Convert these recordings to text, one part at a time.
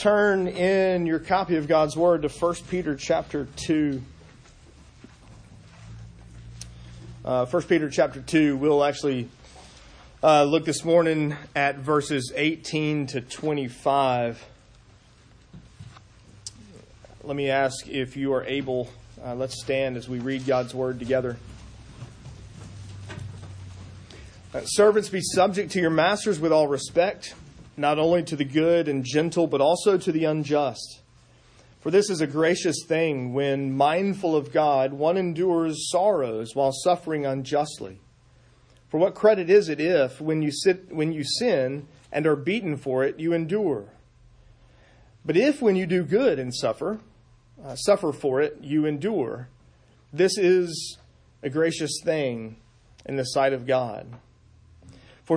Turn in your copy of God's Word to 1 Peter chapter 2. 1 Peter chapter 2, we'll actually look this morning at verses 18 to 25. Let me ask if you are able, let's stand as we read God's Word together. Servants, be subject to your masters with all respect, not only to the good and gentle, but also to the unjust. For this is a gracious thing, when mindful of God, one endures sorrows while suffering unjustly. For what credit is it if, when you sin and are beaten for it, you endure? But if when you do good and suffer for it, you endure, this is a gracious thing in the sight of God. For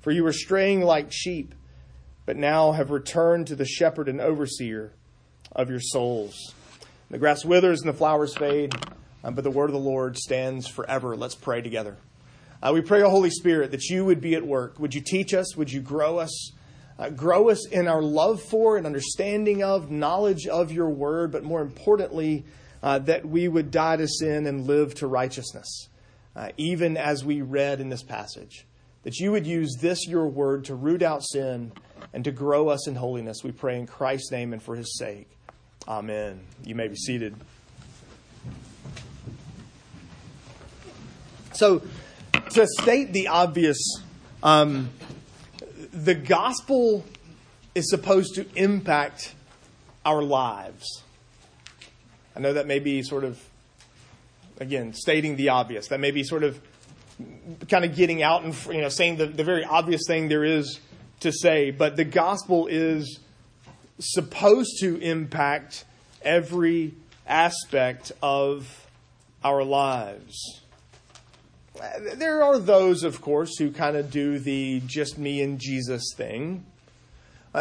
For you were straying like sheep, but now have returned to the shepherd and overseer of your souls. The grass withers and the flowers fade, but the word of the Lord stands forever. Let's pray together. We pray, O Holy Spirit, that you would be at work. Would you teach us? Would you grow us? Grow us in our love for and understanding of, knowledge of your word, but more importantly, that we would die to sin and live to righteousness, even as we read in this passage. That you would use this, your word, to root out sin and to grow us in holiness. We pray in Christ's name and for his sake. Amen. You may be seated. So, to state the obvious, the gospel is supposed to impact our lives. I know that may be sort of, again, stating the obvious. That may be sort of kind of getting out and saying the very obvious thing there is to say, but the gospel is supposed to impact every aspect of our lives. There are those, of course, who kind of do the just me and Jesus thing.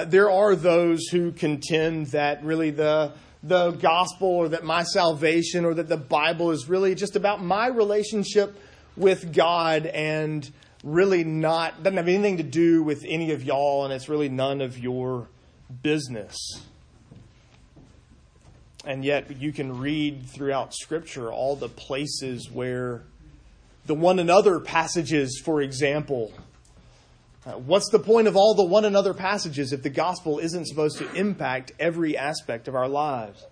There are those who contend that really the gospel, or that my salvation, or that the Bible is really just about my relationship with God, and really doesn't have anything to do with any of y'all, and it's really none of your business. And yet you can read throughout Scripture all the places where the one another passages, for example. What's the point of all the one another passages if the gospel isn't supposed to impact every aspect of our lives?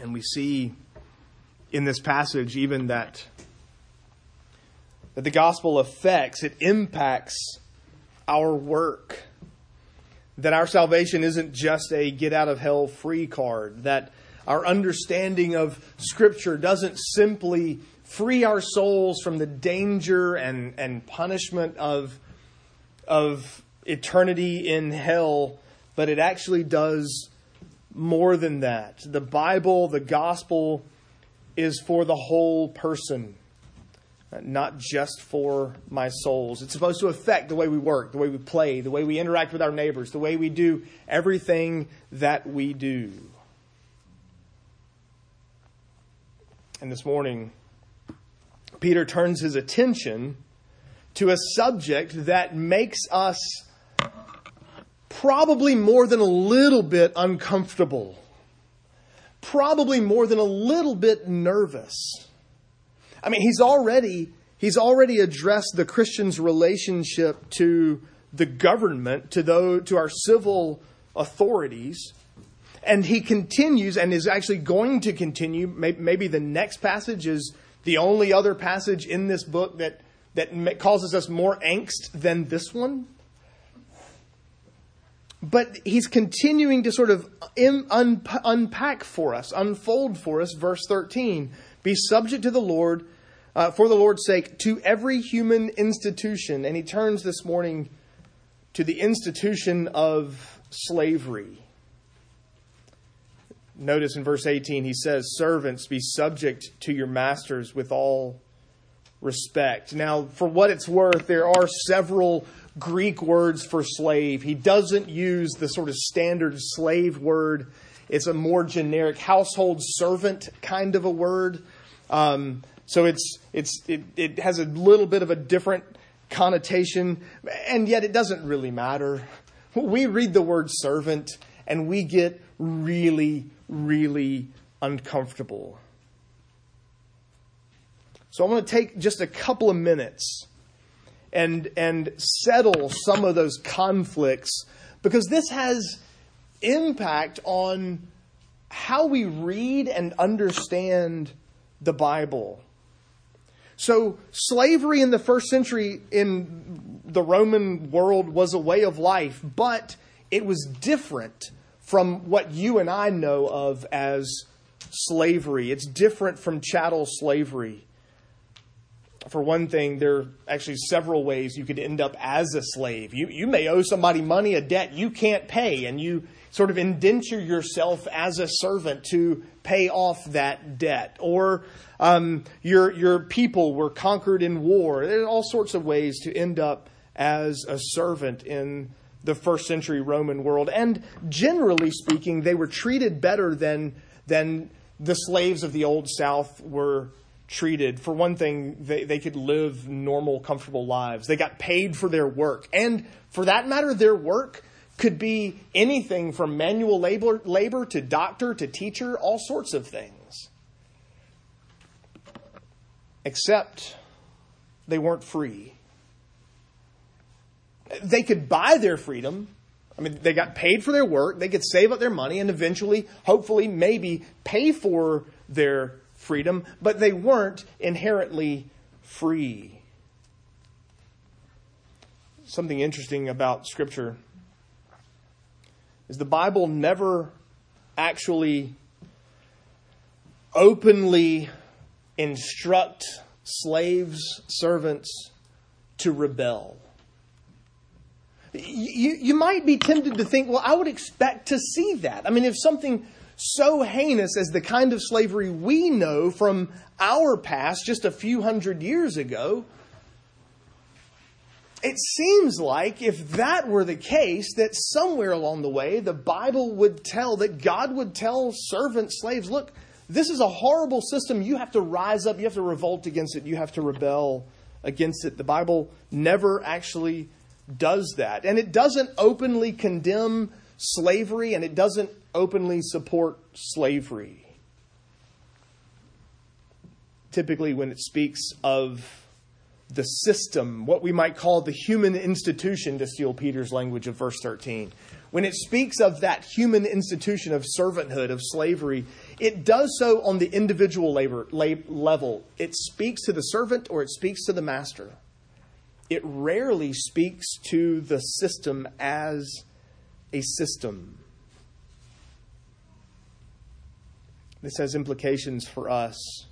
And we see in this passage, even that the gospel affects, it impacts our work. That our salvation isn't just a get-out-of-hell-free card. That our understanding of Scripture doesn't simply free our souls from the danger and punishment of eternity in hell, but it actually does more than that. The Bible, the gospel, is for the whole person, not just for my souls. It's supposed to affect the way we work, the way we play, the way we interact with our neighbors, the way we do everything that we do. And this morning, Peter turns his attention to a subject that makes us probably more than a little bit uncomfortable. Probably more than a little bit nervous. I mean, he's already addressed the Christian's relationship to the government, to our civil authorities, and he continues and is actually going to continue. Maybe the next passage is the only other passage in this book that causes us more angst than this one. But he's continuing to sort of unpack for us, unfold for us, verse 13. Be subject to the Lord, for the Lord's sake, to every human institution. And he turns this morning to the institution of slavery. Notice in verse 18, he says, "Servants, be subject to your masters with all respect." Now, for what it's worth, there are several Greek words for slave. He doesn't use the sort of standard slave word. It's a more generic household servant kind of a word. So it has a little bit of a different connotation, and yet it doesn't really matter. We read the word servant and we get really, really uncomfortable. So I want to take just a couple of minutes and settle some of those conflicts, because this has impact on how we read and understand the Bible. So slavery in the first century in the Roman world was a way of life, but it was different from what you and I know of as slavery. It's different from chattel slavery. For one thing, there are actually several ways you could end up as a slave. You may owe somebody money, a debt you can't pay, and you sort of indenture yourself as a servant to pay off that debt. Or your people were conquered in war. There are all sorts of ways to end up as a servant in the first century Roman world. And generally speaking, they were treated better than the slaves of the Old South were treated. For one thing, they could live normal, comfortable lives. They got paid for their work. And for that matter, their work could be anything from manual labor to doctor to teacher, all sorts of things. Except they weren't free. They could buy their freedom. I mean, they got paid for their work. They could save up their money and eventually, hopefully, maybe pay for their freedom, but they weren't inherently free. Something interesting about Scripture is the Bible never actually openly instructs slaves, servants to rebel. You might be tempted to think, well, I would expect to see that. I mean, if something so heinous as the kind of slavery we know from our past just a few hundred years ago, it seems like if that were the case, that somewhere along the way, the Bible would tell, that God would tell servant slaves, look, this is a horrible system. You have to rise up. You have to revolt against it. You have to rebel against it. The Bible never actually does that. And it doesn't openly condemn slavery, and it doesn't openly support slavery. Typically, when it speaks of the system, what we might call the human institution, to steal Peter's language of verse 13, when it speaks of that human institution of servanthood, of slavery, it does so on the individual level. It speaks to the servant or it speaks to the master. It rarely speaks to the system as a system. This has implications for us,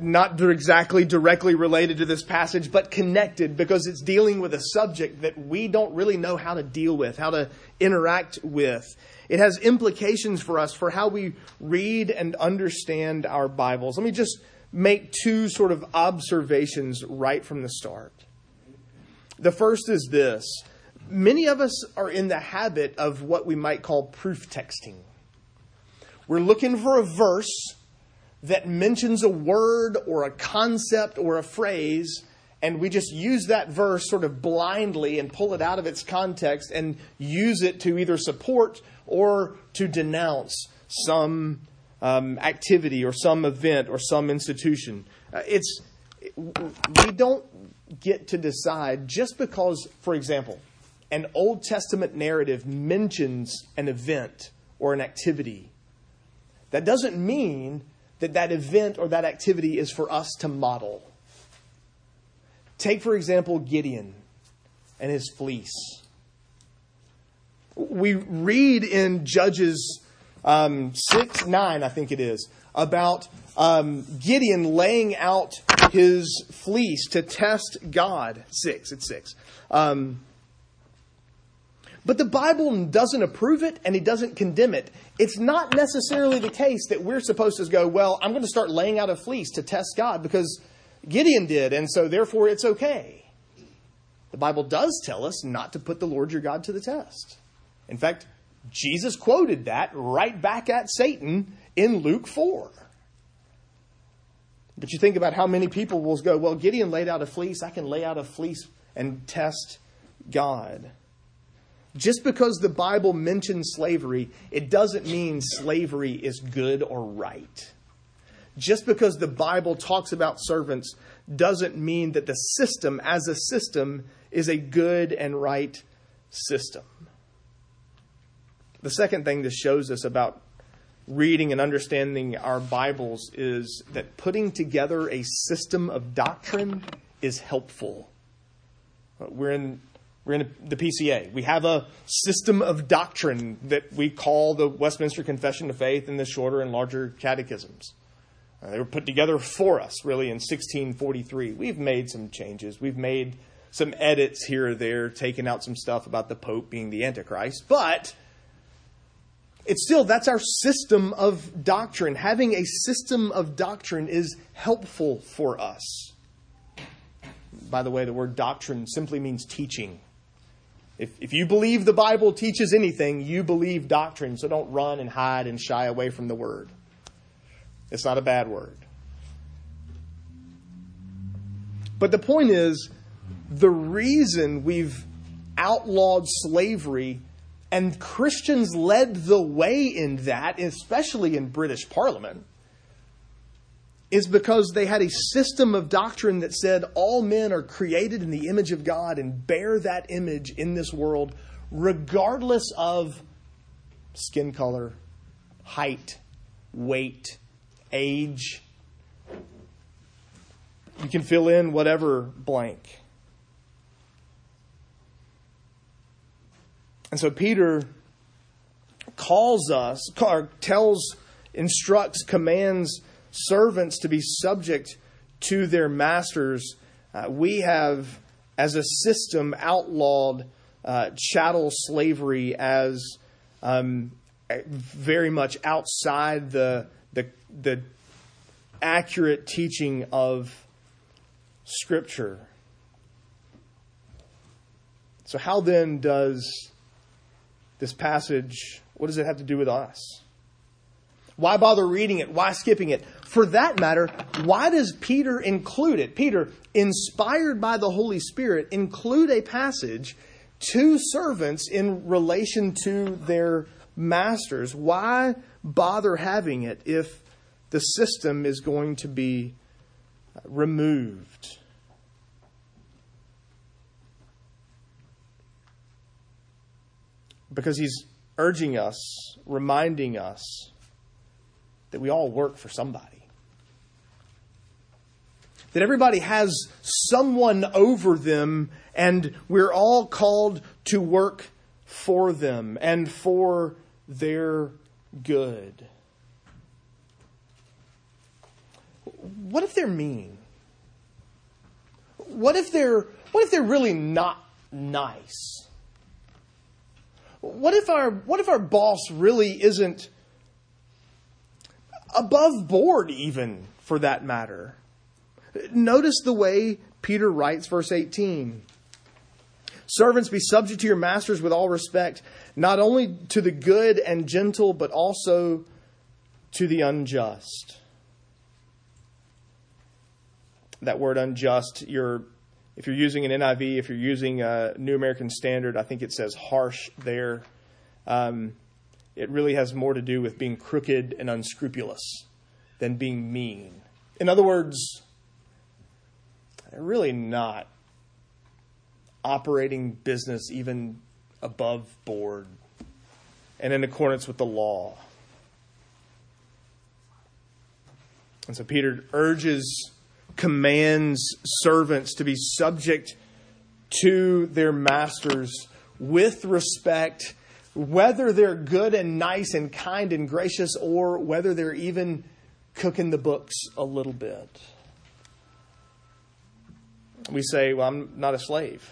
not exactly directly related to this passage, but connected, because it's dealing with a subject that we don't really know how to deal with, how to interact with. It has implications for us for how we read and understand our Bibles. Let me just make two sort of observations right from the start. The first is this. Many of us are in the habit of what we might call proof texting. We're looking for a verse that mentions a word or a concept or a phrase, and we just use that verse sort of blindly and pull it out of its context and use it to either support or to denounce some activity or some event or some institution. We don't get to decide just because, for example, an Old Testament narrative mentions an event or an activity. That doesn't mean that that event or that activity is for us to model. Take, for example, Gideon and his fleece. We read in Judges 6:9, I think it is, about Gideon laying out his fleece to test God. It's six. But the Bible doesn't approve it and it doesn't condemn it. It's not necessarily the case that we're supposed to go, well, I'm going to start laying out a fleece to test God because Gideon did, and so therefore it's okay. The Bible does tell us not to put the Lord your God to the test. In fact, Jesus quoted that right back at Satan in Luke 4. But you think about how many people will go, well, Gideon laid out a fleece. I can lay out a fleece and test God. Just because the Bible mentions slavery, it doesn't mean slavery is good or right. Just because the Bible talks about servants doesn't mean that the system as a system is a good and right system. The second thing this shows us about reading and understanding our Bibles is that putting together a system of doctrine is helpful. We're in the PCA. We have a system of doctrine that we call the Westminster Confession of Faith and the Shorter and Larger Catechisms. They were put together for us, really, in 1643. We've made some changes. We've made some edits here or there, taken out some stuff about the Pope being the Antichrist. But it's still, that's our system of doctrine. Having a system of doctrine is helpful for us. By the way, the word doctrine simply means teaching. If you believe the Bible teaches anything, you believe doctrine. So don't run and hide and shy away from the word. It's not a bad word. But the point is, the reason we've outlawed slavery and Christians led the way in that, especially in British Parliament, is because they had a system of doctrine that said all men are created in the image of God and bear that image in this world, regardless of skin color, height, weight, age. You can fill in whatever blank. And so Peter commands servants to be subject to their masters. We have, as a system, outlawed chattel slavery as very much outside the accurate teaching of Scripture. So how then does this passage, what does it have to do with us? Why bother reading it? Why skipping it? For that matter, why does Peter include it? Peter, inspired by the Holy Spirit, include a passage to servants in relation to their masters. Why bother having it if the system is going to be removed? Because he's urging us, reminding us that we all work for somebody. That everybody has someone over them, and we're all called to work for them and for their good. What if they're mean? What if they're really not nice? What if our boss really isn't above board, even, for that matter? Notice the way Peter writes verse 18. Servants, be subject to your masters with all respect, not only to the good and gentle, but also to the unjust. That word unjust, if you're using an NIV, if you're using a New American Standard, I think it says harsh there. It really has more to do with being crooked and unscrupulous than being mean. In other words, they're really not operating business even above board and in accordance with the law. And so Peter commands servants to be subject to their masters with respect, whether they're good and nice and kind and gracious, or whether they're even cooking the books a little bit. we say, well, I'm not a slave.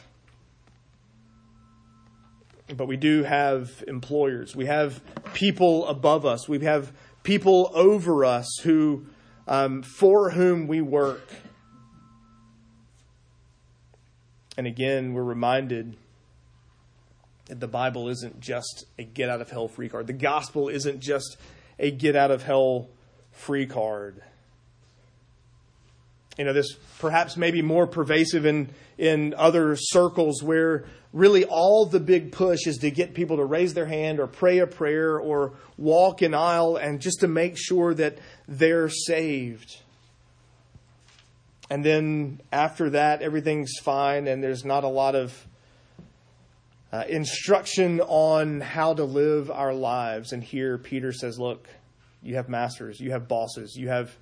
But we do have employers. We have people above us. We have people over us who, for whom we work. And again, we're reminded that the Bible isn't just a get-out-of-hell free card. The gospel isn't just a get-out-of-hell free card. You know, this perhaps maybe more pervasive in other circles where really all the big push is to get people to raise their hand or pray a prayer or walk an aisle and just to make sure that they're saved. And then after that, everything's fine and there's not a lot of instruction on how to live our lives. And here Peter says, look, you have masters, you have bosses, you have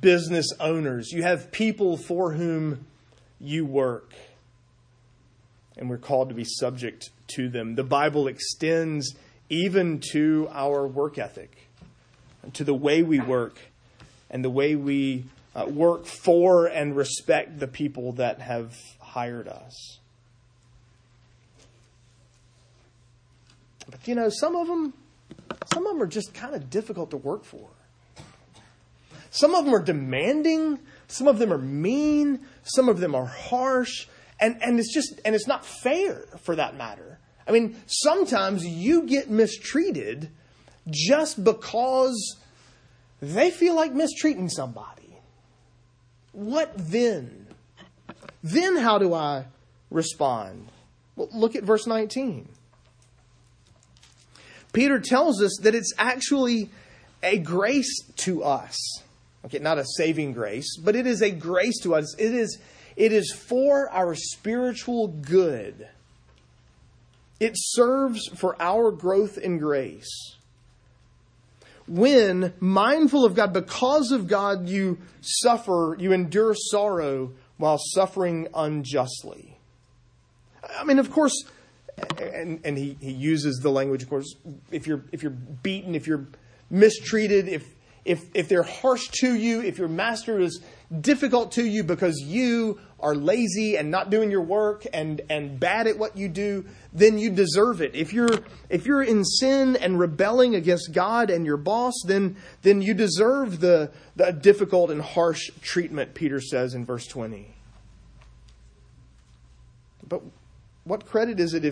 business owners, you have people for whom you work, and we're called to be subject to them. The Bible extends even to our work ethic, to the way we work, and the way we work for and respect the people that have hired us. But, you know, some of them are just kind of difficult to work for. Some of them are demanding, some of them are mean, some of them are harsh, and it's not fair for that matter. I mean, sometimes you get mistreated just because they feel like mistreating somebody. What then? Then how do I respond? Well, look at verse 19. Peter tells us that it's actually a grace to us. Okay, not a saving grace, but it is a grace to us. It is for our spiritual good. It serves for our growth in grace. When mindful of God, because of God, you suffer, you endure sorrow while suffering unjustly. I mean, of course, and he uses the language, of course, if you're beaten, if you're mistreated, if they're harsh to you, if your master is difficult to you because you are lazy and not doing your work and bad at what you do, then you deserve it. If you're in sin and rebelling against God and your boss, then you deserve the difficult and harsh treatment, Peter says in verse 20. But what credit is it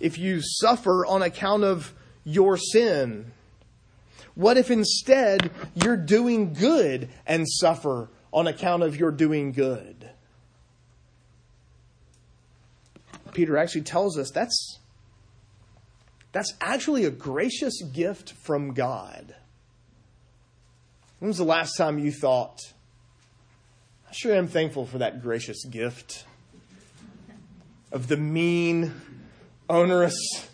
if you suffer on account of your sin? What if instead you're doing good and suffer on account of your doing good? Peter actually tells us that's actually a gracious gift from God. When was the last time you thought, I sure am thankful for that gracious gift of the mean, onerous,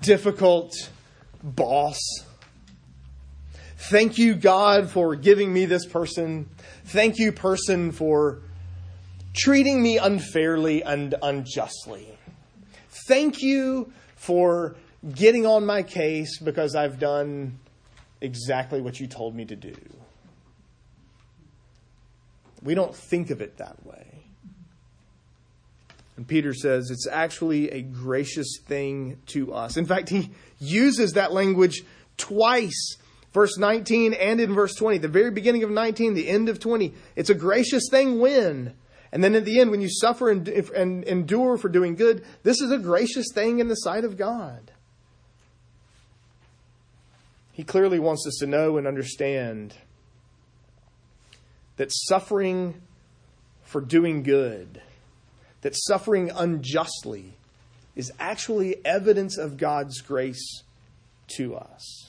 difficult boss? Thank you, God, for giving me this person. Thank you, person, for treating me unfairly and unjustly. Thank you for getting on my case because I've done exactly what you told me to do. We don't think of it that way. And Peter says it's actually a gracious thing to us. In fact, he uses that language twice. Verse 19 and in verse 20, the very beginning of 19, the end of 20. It's a gracious thing when. And then at the end, when you suffer and endure for doing good, this is a gracious thing in the sight of God. He clearly wants us to know and understand that suffering for doing good, that suffering unjustly, is actually evidence of God's grace to us.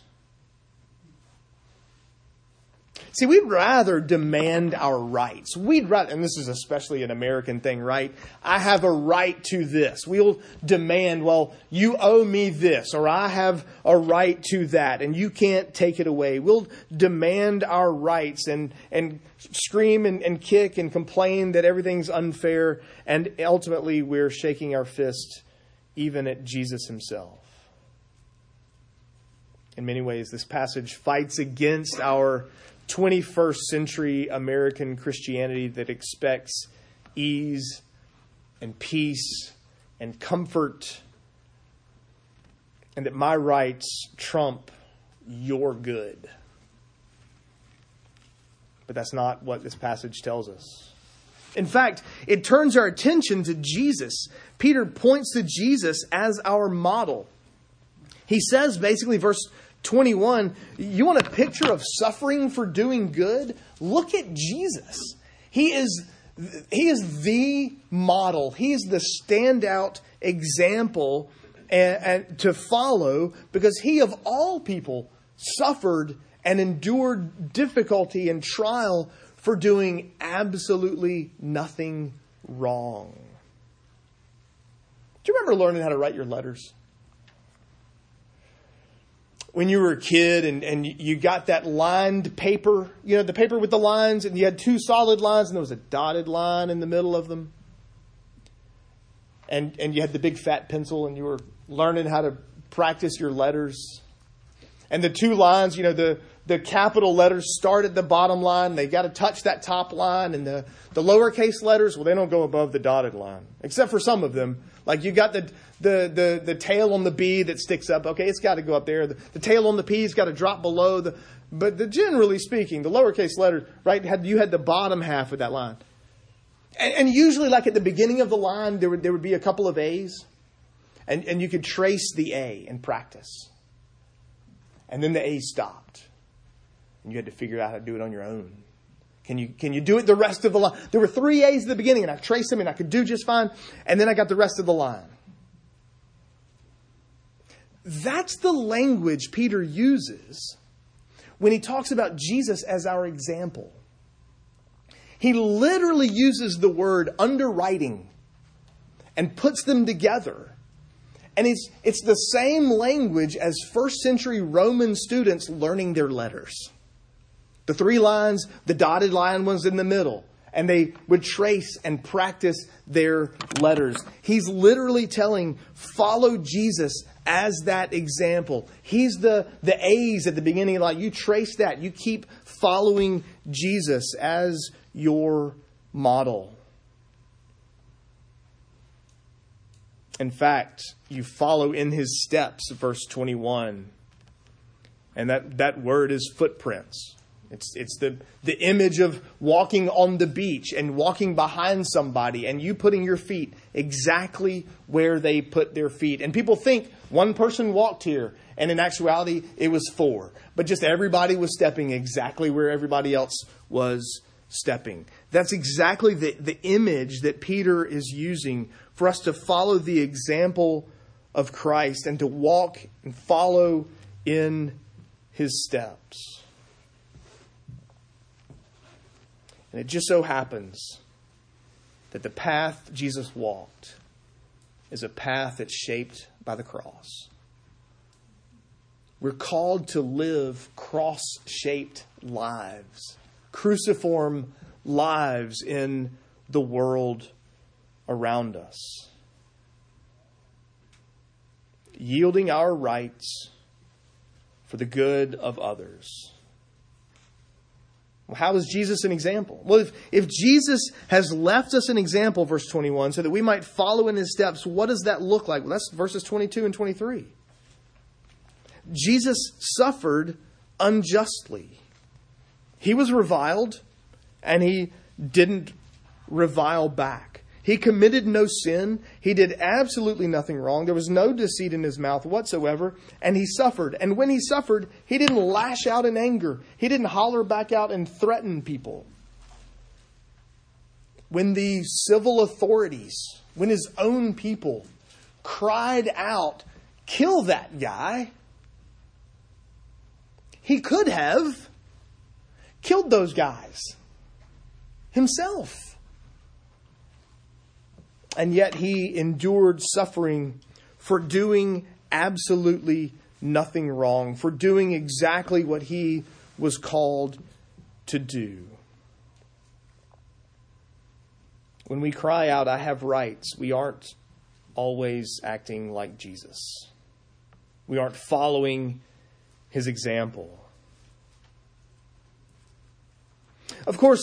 See, we'd rather demand our rights. We'd rather, and this is especially an American thing, right? I have a right to this. We'll demand, well, you owe me this, or I have a right to that, and you can't take it away. We'll demand our rights and scream and kick and complain that everything's unfair, and ultimately we're shaking our fist even at Jesus himself. In many ways, this passage fights against our 21st century American Christianity that expects ease and peace and comfort, and that my rights trump your good. But that's not what this passage tells us. In fact, it turns our attention to Jesus. Peter points to Jesus as our model. He says, basically, verse 21, you want a picture of suffering for doing good? Look at Jesus. He is the model. He is the standout example and to follow, because he, of all people, suffered and endured difficulty and trial for doing absolutely nothing wrong. Do you remember learning how to write your letters? When you were a kid and you got that lined paper, you know, the paper with the lines, and you had two solid lines and there was a dotted line in the middle of them. And you had the big fat pencil and you were learning how to practice your letters. And the two lines, you know, the capital letters start at the bottom line. They got to touch that top line. And the lowercase letters, well, they don't go above the dotted line, except for some of them. Like you got the tail on the B that sticks up. Okay, it's got to go up there. The tail on the P's got to drop below. Generally speaking, the lowercase letters, right? You had the bottom half of that line, and usually, like at the beginning of the line, there would be a couple of A's, and you could trace the A and practice, and then the A stopped, and you had to figure out how to do it on your own. Can you do it the rest of the line? There were 3 A's at the beginning, and I traced them, and I could do just fine. And then I got the rest of the line. That's the language Peter uses when he talks about Jesus as our example. He literally uses the word underwriting and puts them together. And it's the same language as first century Roman students learning their letters. The 3 lines, the dotted line was in the middle. And they would trace and practice their letters. He's literally telling, follow Jesus as that example. He's the A's at the beginning of the line. You trace that. You keep following Jesus as your model. In fact, you follow in his steps, verse 21. And that word is footprints. It's the image of walking on the beach and walking behind somebody and you putting your feet exactly where they put their feet. And people think one person walked here, and in actuality, it was 4. But just everybody was stepping exactly where everybody else was stepping. That's exactly the image that Peter is using for us to follow the example of Christ and to walk and follow in his steps. And it just so happens that the path Jesus walked is a path that's shaped by the cross. We're called to live cross-shaped lives, cruciform lives in the world around us, yielding our rights for the good of others. How is Jesus an example? Well, if Jesus has left us an example, verse 21, so that we might follow in his steps, what does that look like? Well, that's verses 22 and 23. Jesus suffered unjustly. He was reviled, and he didn't revile back. He committed no sin. He did absolutely nothing wrong. There was no deceit in his mouth whatsoever. And he suffered. And when he suffered, he didn't lash out in anger. He didn't holler back out and threaten people. When the civil authorities, when his own people cried out, "Kill that guy," he could have killed those guys himself. And yet he endured suffering for doing absolutely nothing wrong, for doing exactly what he was called to do. When we cry out, "I have rights," we aren't always acting like Jesus. We aren't following his example. Of course,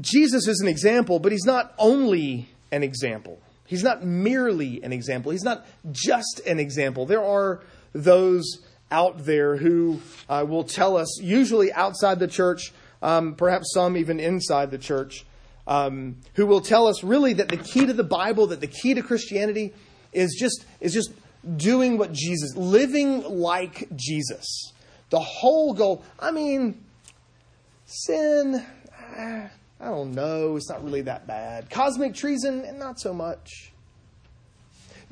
Jesus is an example, but he's not only an example. He's not merely an example. He's not just an example. There are those out there who will tell us, usually outside the church, perhaps some even inside the church, who will tell us really that the key to the Bible, that the key to Christianity is just doing what Jesus, living like Jesus. The whole goal, I mean, sin, I don't know, it's not really that bad. Cosmic treason, not so much.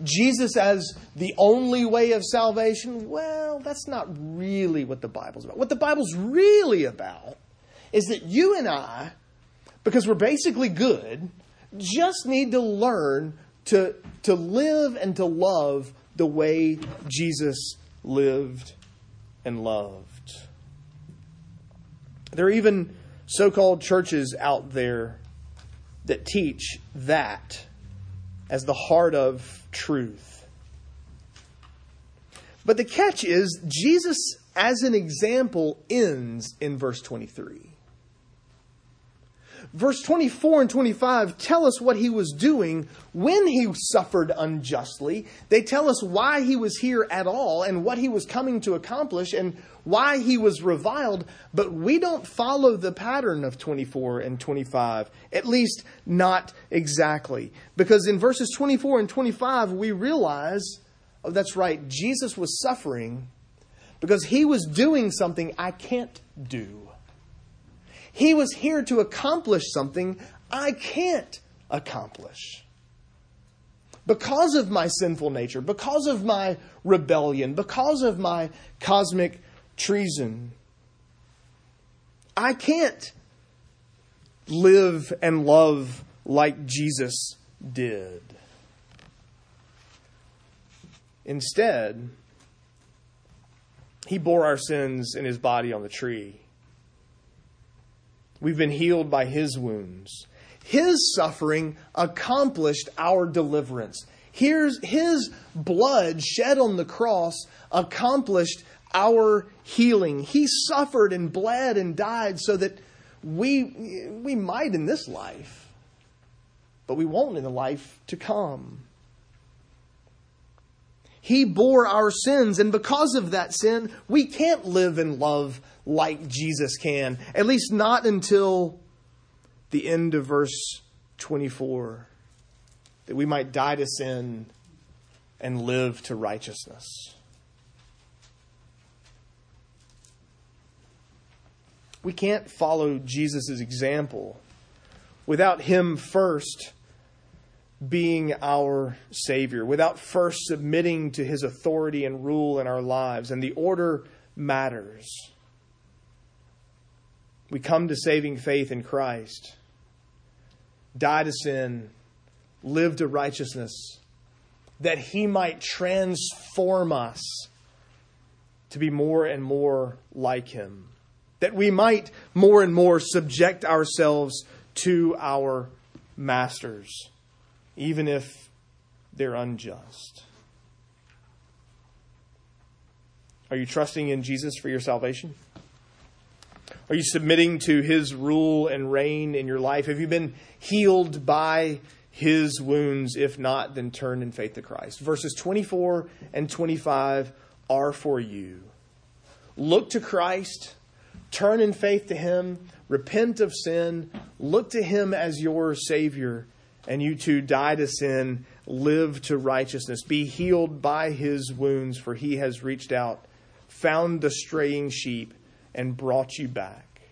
Jesus as the only way of salvation, well, that's not really what the Bible's about. What the Bible's really about is that you and I, because we're basically good, just need to learn to live and to love the way Jesus lived and loved. There are even so-called churches out there that teach that as the heart of truth. But the catch is, Jesus as an example ends in verse 23. Verse 24 and 25 tell us what he was doing when he suffered unjustly. They tell us why he was here at all and what he was coming to accomplish and why he was reviled. But we don't follow the pattern of 24 and 25, at least not exactly. Because in verses 24 and 25, we realize, oh, that's right, Jesus was suffering because he was doing something I can't do. He was here to accomplish something I can't accomplish. Because of my sinful nature, because of my rebellion, because of my cosmic treason, I can't live and love like Jesus did. Instead, he bore our sins in his body on the tree. We've been healed by his wounds. His suffering accomplished our deliverance. His blood shed on the cross accomplished our healing. He suffered and bled and died so that we might in this life, but we won't in the life to come. He bore our sins, and because of that sin, we can't live and love like Jesus can, at least not until the end of verse 24, that we might die to sin and live to righteousness. We can't follow Jesus' example without him first being our Savior, without first submitting to his authority and rule in our lives, and the order matters. We come to saving faith in Christ, die to sin, live to righteousness, that he might transform us to be more and more like him, that we might more and more subject ourselves to our masters, even if they're unjust. Are you trusting in Jesus for your salvation? Are you submitting to his rule and reign in your life? Have you been healed by his wounds? If not, then turn in faith to Christ. Verses 24 and 25 are for you. Look to Christ, turn in faith to him, repent of sin, look to him as your Savior, and you too die to sin, live to righteousness. Be healed by his wounds, for he has reached out, found the straying sheep, and brought you back.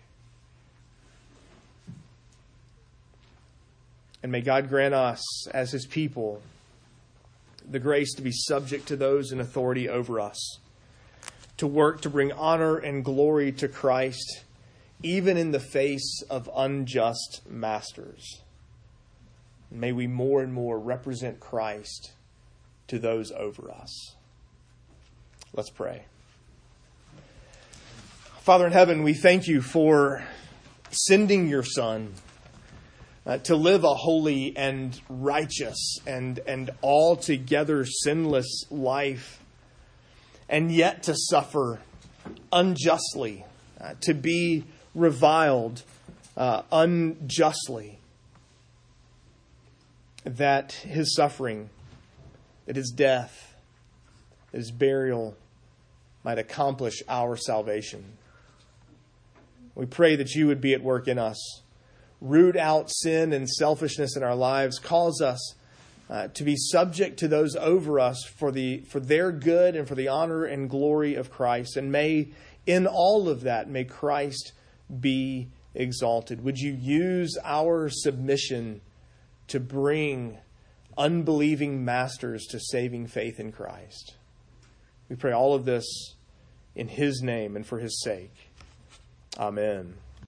And may God grant us, as his people, the grace to be subject to those in authority over us, to work to bring honor and glory to Christ, even in the face of unjust masters. May we more and more represent Christ to those over us. Let's pray. Father in heaven, we thank you for sending your Son to live a holy and righteous and altogether sinless life, and yet to suffer unjustly, to be reviled, unjustly, that his suffering, that his death, his burial might accomplish our salvation. We pray that you would be at work in us. Root out sin and selfishness in our lives. Cause us to be subject to those over us for their good and for the honor and glory of Christ. And may, in all of that, may Christ be exalted. Would you use our submission to bring unbelieving masters to saving faith in Christ? We pray all of this in his name and for his sake. Amen.